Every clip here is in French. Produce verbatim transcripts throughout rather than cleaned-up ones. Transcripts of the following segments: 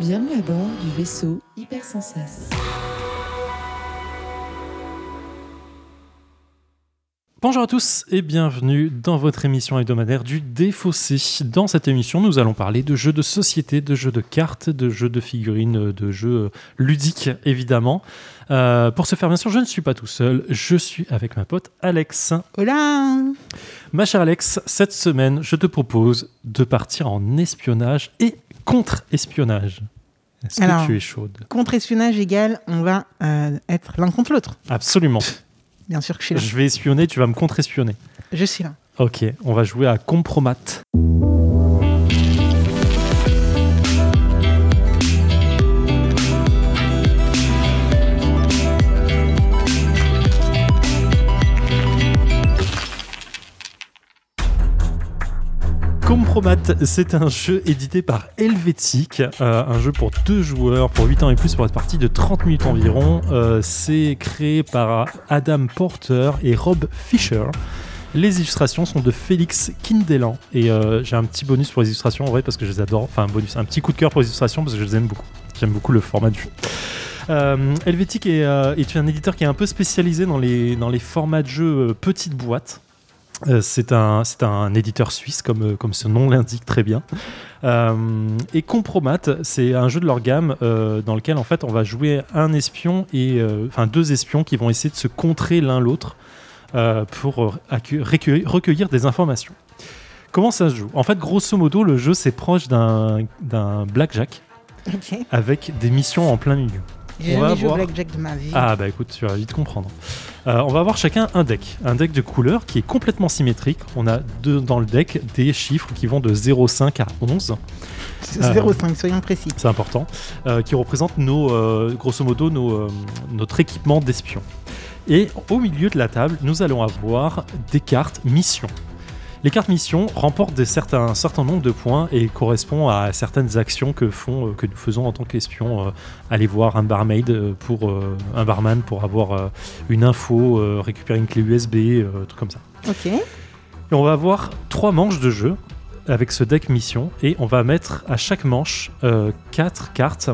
Bienvenue à bord du vaisseau Hypersensas. Bonjour à tous et bienvenue dans votre émission hebdomadaire du Défaussé. Dans cette émission, nous allons parler de jeux de société, de jeux de cartes, de jeux de figurines, de jeux ludiques évidemment. Euh, pour ce faire, bien sûr, je ne suis pas tout seul, je suis avec ma pote Alex. Hola! Ma chère Alex, cette semaine, je te propose de partir en espionnage et contre-espionnage. Est-ce que Alors, tu es chaude? Contre-espionnage égale, on va euh, être l'un contre l'autre. Absolument. Bien sûr que je suis là. Je vais espionner, tu vas me contre-espionner. Je suis là. Ok, on va jouer à Kompromat. Kompromat, c'est un jeu édité par Helvetiq, euh, un jeu pour deux joueurs, pour huit ans et plus, pour une partie de trente minutes environ. Euh, c'est créé par Adam Porter et Rob Fisher. Les illustrations sont de Félix Kindelan. Et euh, j'ai un petit bonus pour les illustrations, en vrai, parce que je les adore. Enfin, un bonus, un petit coup de cœur pour les illustrations, parce que je les aime beaucoup. J'aime beaucoup le format du jeu. Euh, Helvetiq est, euh, est un éditeur qui est un peu spécialisé dans les, dans les formats de jeu euh, petites boîtes. Euh, c'est, un, c'est un éditeur suisse, comme, comme ce nom l'indique très bien. Euh, et Kompromat, c'est un jeu de leur gamme euh, dans lequel en fait on va jouer un espion et euh, enfin deux espions qui vont essayer de se contrer l'un l'autre euh, pour accue- recueillir, recueillir des informations. Comment ça se joue ? En fait, grosso modo, le jeu c'est proche d'un, d'un blackjack, okay, avec des missions en plein milieu. J'ai on jamais joué au blackjack de ma vie. Ah bah écoute, tu vas vite comprendre. Euh, on va avoir chacun un deck, un deck de couleurs qui est complètement symétrique. On a deux, dans le deck des chiffres qui vont de zéro virgule cinq à onze. zéro virgule cinq, euh, soyons précis. C'est important. Euh, qui représentent nos, euh, grosso modo nos, euh, notre équipement d'espions. Et au milieu de la table, nous allons avoir des cartes missions. Les cartes missions remportent des certains, un certain nombre de points et correspondent à certaines actions que, font, que nous faisons en tant qu'espions. Euh, aller voir un barmaid pour euh, un barman pour avoir euh, une info, euh, récupérer une clé U S B, euh, trucs comme ça. Ok. Et on va avoir trois manches de jeu avec ce deck mission et on va mettre à chaque manche euh, quatre cartes.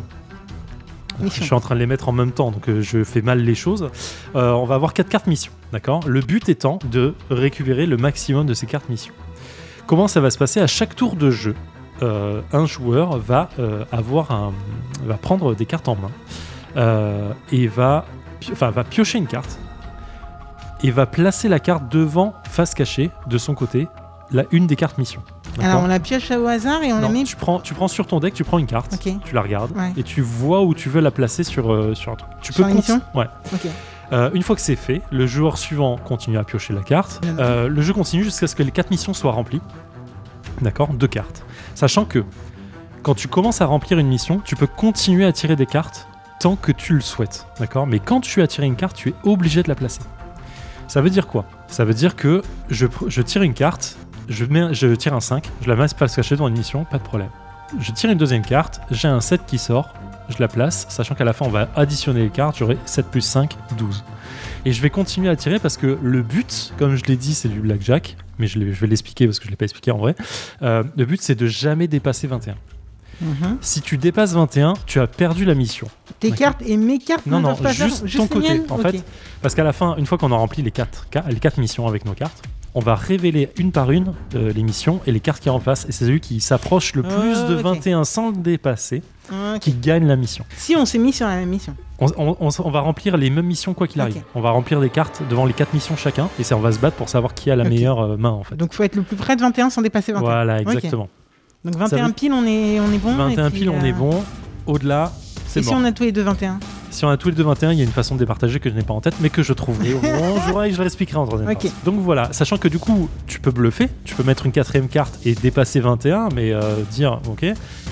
Mission. Je suis en train de les mettre en même temps, donc je fais mal les choses. Euh, on va avoir quatre cartes mission, d'accord ? Le but étant de récupérer le maximum de ces cartes mission. Comment ça va se passer ? À chaque tour de jeu, euh, un joueur va, euh, avoir un, va prendre des cartes en main euh, et va, enfin, va piocher une carte et va placer la carte devant, face cachée, de son côté, la une des cartes mission. D'accord. Alors on la pioche au hasard et on non, la met... Tu prends, tu prends sur ton deck, tu prends une carte, okay, tu la regardes, ouais, et tu vois où tu veux la placer sur, euh, sur un truc. Tu sur peux mission cons- ouais. Okay. Euh, une fois que c'est fait, le joueur suivant continue à piocher la carte. Okay. Euh, le jeu continue jusqu'à ce que les quatre missions soient remplies. D'accord, deux cartes. Sachant que quand tu commences à remplir une mission, tu peux continuer à tirer des cartes tant que tu le souhaites. D'accord, mais quand tu as tiré une carte, tu es obligé de la placer. Ça veut dire quoi ? Ça veut dire que je, je tire une carte... Je, mets, je tire un cinq, je la mets face cachée devant une mission, pas de problème. Je tire une deuxième carte, j'ai un sept qui sort, je la place, sachant qu'à la fin on va additionner les cartes, j'aurai sept plus cinq, douze. Et je vais continuer à tirer parce que le but, comme je l'ai dit, c'est du blackjack, mais je, je vais l'expliquer parce que je ne l'ai pas expliqué en vrai, euh, le but c'est de jamais dépasser vingt et un. Mm-hmm. Si tu dépasses vingt et un, tu as perdu la mission. Tes D'accord. cartes et mes cartes ne doivent pas faire... Non, non, juste ton côté, en okay. fait. Parce qu'à la fin, une fois qu'on a rempli les quatre, les quatre missions avec nos cartes, on va révéler une par une euh, les missions et les cartes qui remplacent. Et c'est celui qui s'approche le plus oh, de vingt et un okay. sans le dépasser okay. qui gagne la mission. Si on s'est mis sur la même mission. On, on, on, on va remplir les mêmes missions quoi qu'il arrive. Okay. On va remplir des cartes devant les quatre missions chacun. Et ça, on va se battre pour savoir qui a la okay. meilleure euh, main en fait. Donc il faut être le plus près de vingt et un sans dépasser vingt et un. Voilà, exactement. Okay. Donc vingt et un pile, on est, on est bon. vingt et un pile, euh... on est bon. Au-delà, c'est et bon. Et si on a tous les deux vingt et un ? Si on a tous les deux vingt et un, il y a une façon de départager que je n'ai pas en tête, mais que je trouverai au moment où on jouera et je la l'expliquerai en troisième okay. partie. Donc voilà, sachant que du coup, tu peux bluffer, tu peux mettre une quatrième carte et dépasser vingt et un, mais euh, dire ok.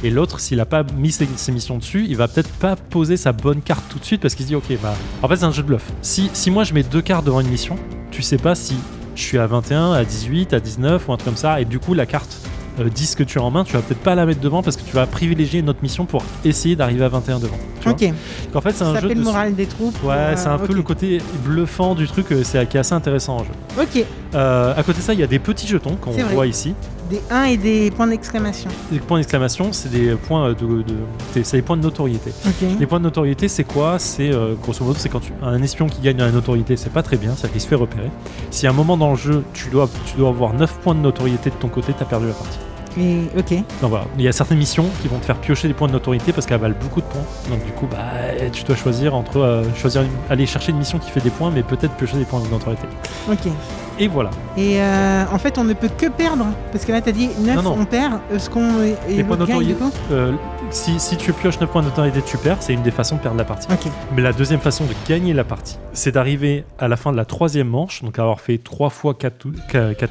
Et l'autre, s'il n'a pas mis ses, ses missions dessus, il va peut-être pas poser sa bonne carte tout de suite parce qu'il se dit ok, bah. En fait, c'est un jeu de bluff. Si, si moi je mets deux cartes devant une mission, tu sais pas si je suis à vingt et un, à dix-huit, à dix-neuf ou un truc comme ça, et du coup, la carte. dix que tu as en main, tu vas peut-être pas la mettre devant parce que tu vas privilégier une autre mission pour essayer d'arriver à vingt et un devant. Ok. Donc en fait, c'est un ça jeu de. Ça fait le moral des troupes. Ouais, euh, c'est un okay. peu le côté bluffant du truc, c'est qui est assez intéressant en jeu. Ok. Euh, à côté de ça, il y a des petits jetons qu'on voit ici. Des un et des points d'exclamation. Les points d'exclamation, c'est des points de, de, de c'est des points de notoriété. Okay. Les points de notoriété, c'est quoi ? C'est euh, grosso modo, c'est quand tu, un espion qui gagne la notoriété, c'est pas très bien, c'est qu'il se fait repérer. Si à un moment dans le jeu, tu dois, tu dois avoir neuf points de notoriété de ton côté, t'as perdu la partie. Et, ok. Donc voilà, il y a certaines missions qui vont te faire piocher des points de notoriété parce qu'elles valent beaucoup de points. Donc du coup, bah, tu dois choisir entre euh, choisir une, aller chercher une mission qui fait des points, mais peut-être piocher des points de notoriété. Ok. Et voilà. Et euh, en fait, on ne peut que perdre parce que là, t'as dit neuf, non, non. on perd. Ce qu'on et points gagne, du coup euh, si, si tu pioches neuf points de notoriété, tu perds. C'est une des façons de perdre la partie. Okay. Mais la deuxième façon de gagner la partie, c'est d'arriver à la fin de la troisième manche, donc avoir fait trois fois quatre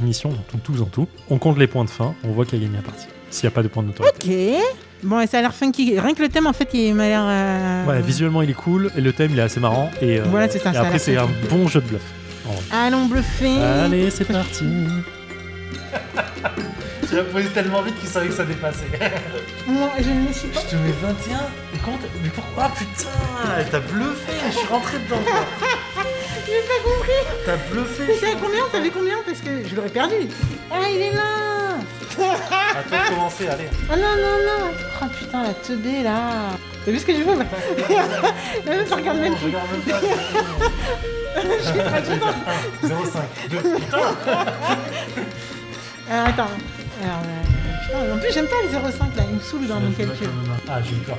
missions, donc douze en tout. On compte les points de fin, on voit qui a gagné la partie. S'il n'y a pas de points de notoriété. Ok. Bon, et ça a l'air funky. Rien que le thème, en fait, il m'a l'air... Euh... Ouais, visuellement, il est cool. Et le thème, il est assez marrant. Et, euh, voilà, c'est ça, et ça après, c'est funky. Un bon jeu de bluff. Allons bluffer. Allez, c'est parti. Tu l'as posé tellement vite qu'il savait que ça dépassait. Non, je ne le suis pas. Je te mets vingt et un. Mais, comment mais pourquoi putain, t'as bluffé. Je suis rentré dedans. J'ai pas compris. T'as bluffé. T'étais à combien? T'avais combien? Parce que je l'aurais perdu. Ah, il est là. À toi de commencer, allez. Ah non, non, non. Oh putain, la teubée là. T'as vu ce que je veux? La meuf, ça regarde même plus. Regarde même pas. Je suis pas dedans. zéro virgule cinq, deux, putain. euh, Attends, alors, euh, putain, en plus j'aime pas les zéro virgule cinq là, ils me saoulent dans mon calcul. Ah, j'ai eu peur.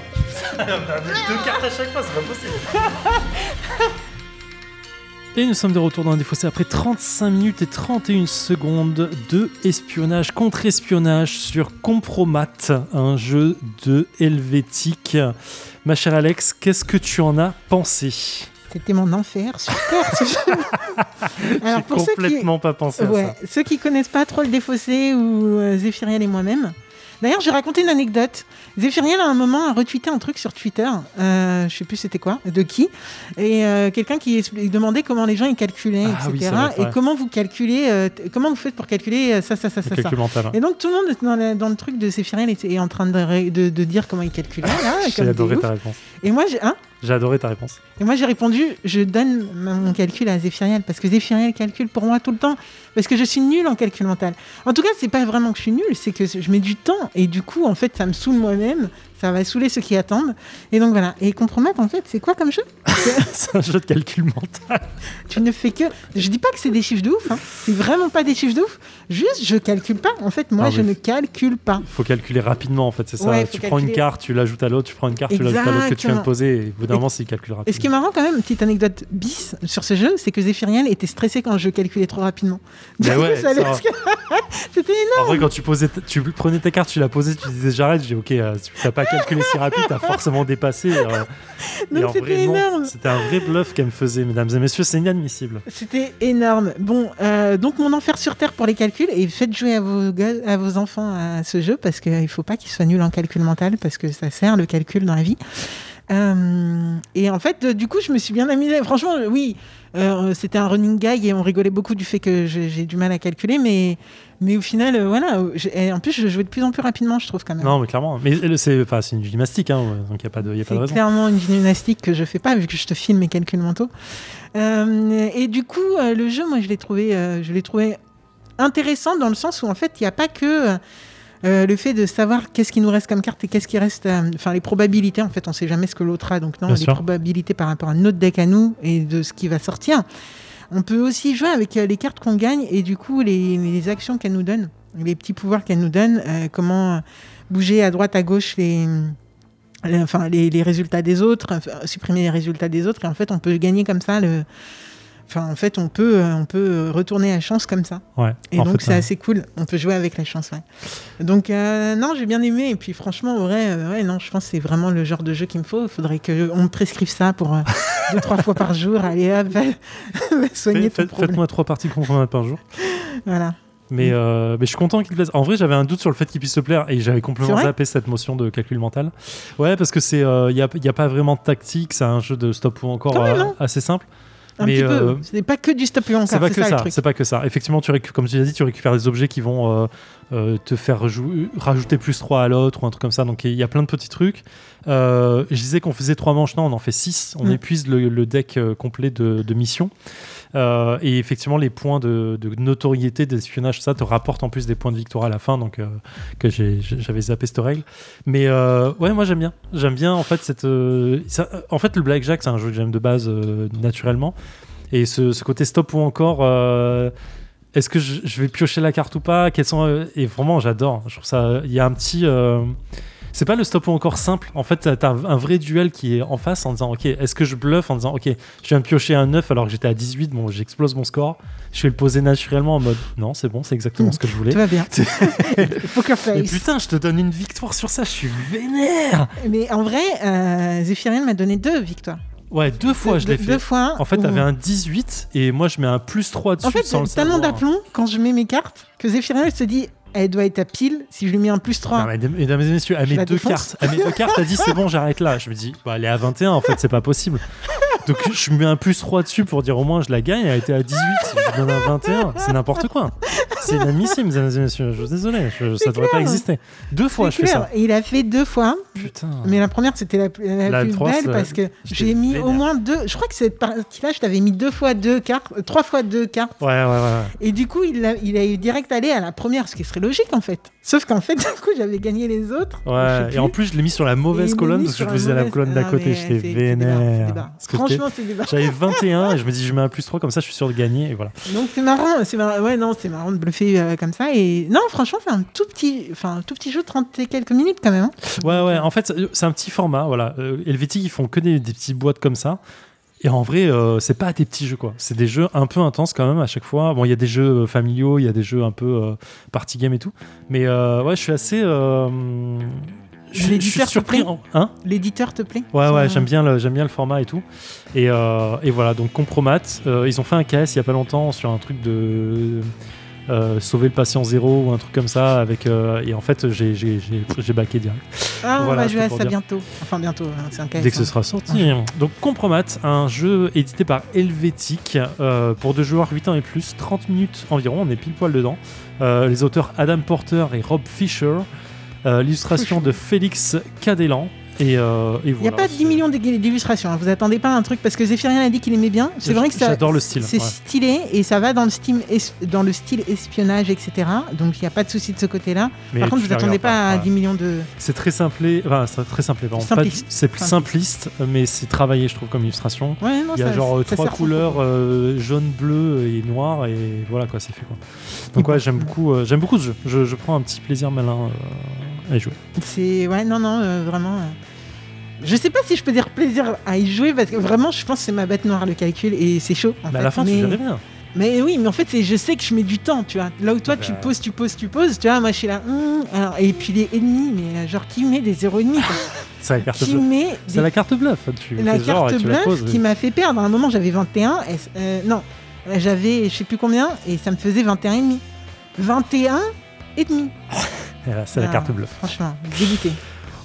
Deux cartes à chaque fois, c'est pas possible. Et nous sommes de retour dans un Défaussé après trente-cinq minutes et trente et une secondes de espionnage contre-espionnage sur Kompromat, un jeu de Helvetiq. Ma chère Alex, qu'est-ce que tu en as pensé ? C'était mon enfer sur Terre. Alors, j'ai complètement qui... pas pensé ouais, à ça. Ceux qui connaissent pas trop le Défaussé ou euh, Zéphiriel et moi-même. D'ailleurs, j'ai raconté une anecdote. Zéphiriel, à un moment, a retweeté un truc sur Twitter. Euh, je sais plus c'était quoi, de qui. Et euh, quelqu'un qui demandait comment les gens ils calculaient, ah, et cetera. Oui, vrai, et ouais. comment vous calculez, euh, t- comment vous faites pour calculer euh, ça, ça, ça, le ça, calcul ça. Mental, hein. Et donc tout le monde dans, la, dans le truc de Zéphiriel est, est en train de, de, de dire comment il calculait. Là, j'ai adoré ta ouf. réponse. Et moi, j'ai, hein j'ai adoré ta réponse. Et moi, j'ai répondu, je donne mon calcul à Zéphiriel parce que Zéphiriel calcule pour moi tout le temps parce que je suis nulle en calcul mental. En tout cas, c'est pas vraiment que je suis nulle, c'est que je mets du temps. Et du coup, en fait, ça me saoule moi-même. Ça va saouler ceux qui attendent. Et donc, voilà. Et Compromettre, en fait, c'est quoi comme jeu ? C'est un jeu de calcul mental. Tu ne fais que... Je dis pas que c'est des chiffres de ouf. Hein. C'est vraiment pas des chiffres de ouf. Juste, je calcule pas. En fait, moi, ah, je ne calcule pas. Il faut calculer rapidement, en fait. C'est ça. Ouais, tu prends calculer... une carte, tu l'ajoutes à l'autre. Tu prends une carte, Exactement. tu l'ajoutes à l'autre que tu viens de poser. Et au bout d'un moment, c'est calcul rapidement. Et ce qui est marrant, quand même, petite anecdote bis sur ce jeu, c'est que Zéphiriel était stressé quand je calculais trop rapidement. Mais ouais, ça ça c'était énorme. En vrai, quand tu, posais t- tu prenais ta carte, tu la posais, tu disais j'arrête. Je dis ok, euh, t'as pas calculé si rapide, t'as forcément dépassé. Euh, Donc c'était vrai, énorme. Non, c'était un vrai bluff qu'elle me faisait, mesdames et messieurs, c'est inadmissible. C'était énorme. Bon, euh, donc mon enfer sur Terre pour les calculs, et faites jouer à vos, à vos enfants à ce jeu, parce qu'il ne faut pas qu'ils soient nuls en calcul mental, parce que ça sert le calcul dans la vie. Euh, et en fait, du coup, je me suis bien amusée. Franchement, oui, euh, c'était un running gag et on rigolait beaucoup du fait que je, j'ai du mal à calculer, mais... Mais au final, euh, voilà. Je, en plus, je jouais de plus en plus rapidement, je trouve, quand même. Non, mais clairement. Mais c'est, enfin, c'est une gymnastique, hein, donc il n'y a pas de, y a pas de raison. C'est clairement une gymnastique que je ne fais pas, vu que je te filme mes calculs mentaux. Euh, et du coup, euh, le jeu, moi, je l'ai trouvé, euh, je l'ai trouvé intéressant dans le sens où, en fait, il n'y a pas que euh, le fait de savoir qu'est-ce qui nous reste comme carte et qu'est-ce qui reste... Enfin, euh, les probabilités, en fait, on ne sait jamais ce que l'autre a. Donc, non, Bien les sûr. probabilités par rapport à notre deck à nous et de ce qui va sortir... On peut aussi jouer avec les cartes qu'on gagne et du coup les, les actions qu'elles nous donnent, les petits pouvoirs qu'elles nous donnent, euh, comment bouger à droite, à gauche les, les, enfin, les, les résultats des autres, supprimer les résultats des autres. Et en fait, on peut gagner comme ça. Le... Enfin, en fait, on peut, on peut retourner la chance comme ça. Ouais, et donc, fait, c'est ouais. assez cool. On peut jouer avec la chance. Ouais. Donc, euh, non, j'ai bien aimé. Et puis, franchement, ouais, euh, ouais, non, je pense que c'est vraiment le genre de jeu qu'il me faut. Il faudrait qu'on me prescrive ça pour... Euh, Deux, trois fois par jour, allez hop, va, va soigner ton problème. Faites-moi trois parties Compromat par jour. Voilà. Mais, euh, mais je suis content qu'il te plaise. En vrai, j'avais un doute sur le fait qu'il puisse te plaire et j'avais complètement zappé cette motion de calcul mental. Ouais, parce que c'est, euh, y a, y a pas vraiment de tactique, c'est un jeu de stop ou encore euh, même, assez simple. Un mais petit euh, peu. C'est pas que du stop ou encore. C'est pas c'est que ça. ça le truc. C'est pas que ça. Effectivement, tu récu- comme tu l'as dit, tu récupères des objets qui vont euh, euh, te faire rajou- rajouter plus trois à l'autre ou un truc comme ça. Donc il y a plein de petits trucs. Euh, je disais qu'on faisait trois manches, non, on en fait six. On mmh. épuise le, le deck euh, complet de, de missions. Euh, et effectivement, les points de, de notoriété des espionnages, ça te rapporte en plus des points de victoire à la fin, donc euh, que j'ai, j'avais zappé cette règle. Mais euh, ouais, moi j'aime bien. J'aime bien en fait cette. Euh, ça, en fait, le blackjack, c'est un jeu que j'aime de base euh, naturellement. Et ce, ce côté stop ou encore. Euh, Est-ce que je, je vais piocher la carte ou pas ? Quels sont euh, et vraiment j'adore. Je trouve ça. Il y a un petit. Euh, c'est pas le stop ou encore simple. En fait, t'as un vrai duel qui est en face en disant ok, est-ce que je bluffe en disant ok, je viens de piocher un neuf alors que j'étais à dix-huit, bon, j'explose mon score. Je vais le poser naturellement en mode non, c'est bon, c'est exactement mmh, ce que je voulais. Tout va bien. Poker face. Mais putain, je te donne une victoire sur ça, je suis vénère. Mais en vrai, euh, Zéphiriel m'a donné deux victoires. Ouais, deux fois de, je l'ai de, fait. Deux fois. En fait, t'avais un dix-huit et moi je mets un plus trois dessus. En fait, sans le savoir. Tellement d'aplomb quand je mets mes cartes que Zéphiriel se dit elle doit être à pile si je lui mets un plus trois. Non, mais, mesdames et messieurs, elle met deux cartes. Elle met deux cartes, elle dit c'est bon, j'arrête là. Je me dis bah, elle est à vingt et un en fait, c'est pas possible. Donc je mets un plus trois dessus pour dire au moins je la gagne. Elle était à dix-huit, je donne un vingt et un. C'est n'importe quoi. C'est inadmissible, mesdames et messieurs. Je suis désolé, je, ça devrait pas exister. Deux fois, c'est je clair. Fais ça. Et il a fait deux fois. Putain. Mais la première, c'était la, la, la plus trois, belle parce que j'ai mis vénère. Au moins deux. Je crois que cette partie-là, je t'avais mis deux fois deux cartes, euh, trois fois deux cartes. Ouais, ouais, ouais. ouais. Et du coup, il a, il a eu direct allé à la première, ce qui serait logique en fait. Sauf qu'en fait, du coup, j'avais gagné les autres. Ouais. Et en plus, je l'ai mis sur la mauvaise colonne parce que je faisais la colonne d'à côté. J'étais vénère. Franchement, c'est débat. J'avais vingt et un et je me dis, je mets un plus trois comme ça, je suis sûr de gagner et voilà. Donc c'est marrant, c'est marrant. Ouais, non, c'est marrant de bluffer euh, comme ça et non, franchement, c'est un tout petit, enfin, tout petit jeu de trente et quelques minutes quand même. Hein. Ouais, ouais. En fait, c'est un petit format, voilà. Euh, Helvetiq, ils font que des, des petites boîtes comme ça. Et en vrai, euh, c'est pas des petits jeux, quoi. C'est des jeux un peu intenses quand même à chaque fois. Bon, il y a des jeux familiaux, il y a des jeux un peu euh, party game et tout. Mais euh, ouais, je suis assez. Euh, Je, L'éditeur, je te plaît hein L'éditeur te plaît Ouais, ouais, euh... j'aime, bien le, j'aime bien le format et tout. Et, euh, et voilà, donc Kompromat, euh, ils ont fait un K S il y a pas longtemps sur un truc de euh, sauver le patient zéro ou un truc comme ça. Avec, euh, et en fait, j'ai, j'ai, j'ai, j'ai backé direct. Ah, voilà, on va jouer à ça dire. bientôt. Enfin, bientôt, hein, c'est un K S. Dès que hein. ce sera sorti. Ah. Donc Kompromat, un jeu édité par Helvetiq euh, pour deux joueurs huit ans et plus, trente minutes environ, on est pile poil dedans. Euh, les auteurs Adam Porter et Rob Fisher. Euh, l'illustration de Félix Kindelan. Et, euh, et voilà. Il n'y a pas dix millions d'illustrations, hein. Vous attendez pas un truc parce que Zéphiriel a dit qu'il aimait bien. C'est J- vrai que ça, j'adore le style. C'est ouais. stylé et ça va dans le, steam es- dans le style espionnage, et cetera. Donc il n'y a pas de souci de ce côté-là. Mais par contre, vous attendez pas, pas à ouais. dix millions de. C'est très simplé, enfin, c'est très simplé. Pardon, simpliste. Pas, c'est simpliste, mais c'est travaillé, je trouve, comme illustration. Ouais, non, il y a ça, genre ça, trois ça couleurs euh, jaune, bleu et noir et voilà quoi, c'est fait quoi. Donc ouais, j'aime beaucoup, euh, j'aime beaucoup ce jeu. Je, je prends un petit plaisir malin. Euh... à y jouer. C'est ouais non non euh, vraiment. Euh... Je sais pas si je peux dire plaisir à y jouer parce que vraiment je pense que c'est ma bête noire le calcul et c'est chaud. En bah fait. À la fin mais... tu verrais bien. Mais oui mais en fait c'est, je sais que je mets du temps tu vois. Là où toi bah... tu poses tu poses tu poses tu vois moi je suis là hum, alors, et puis les ennemis mais genre qui met des zéro et demi. C'est la carte bluff. Des... C'est la carte bluff. Tu... La genre, carte bluff la poses, qui oui. m'a fait perdre. À un moment j'avais vingt et un et, euh, non j'avais je sais plus combien et ça me faisait vingt et un et demi. vingt et un et demi. C'est la ah, carte bleue. Franchement, dégoûté.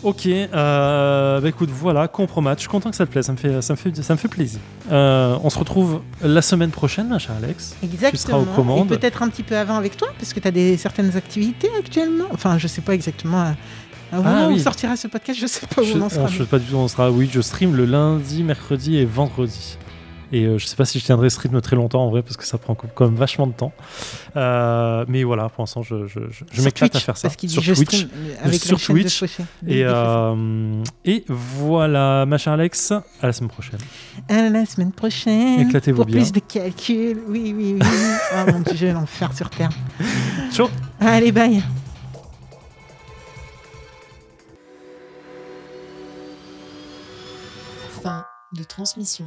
Ok, euh, bah écoute, voilà, Kompromat. Je suis content que ça te plaise, ça me fait, ça me fait, ça me fait plaisir. Euh, on se retrouve la semaine prochaine, ma chère Alex. Exactement. Tu seras aux commandes. Et peut-être un petit peu avant avec toi, parce que tu as des, certaines activités actuellement. Enfin, je sais pas exactement. Euh, au ah, moment oui. où sortira ce podcast, je sais pas où je, on en sera. Je sais pas du tout où on sera. Oui, je stream le lundi, mercredi et vendredi. Et euh, je sais pas si je tiendrai ce rythme très longtemps en vrai parce que ça prend quand même vachement de temps. Euh, mais voilà, pour l'instant, je, je, je, je m'éclate Twitch, à faire ça. Sur Twitch. Avec sur Twitch. Et, euh, et voilà, ma chère Alex, à la semaine prochaine. À la semaine prochaine. Éclatez-vous pour bien. Pour plus de calculs. Oui, oui, oui. Oh mon Dieu, l'enfer sur Terre. Ciao. Allez, bye. Fin de transmission.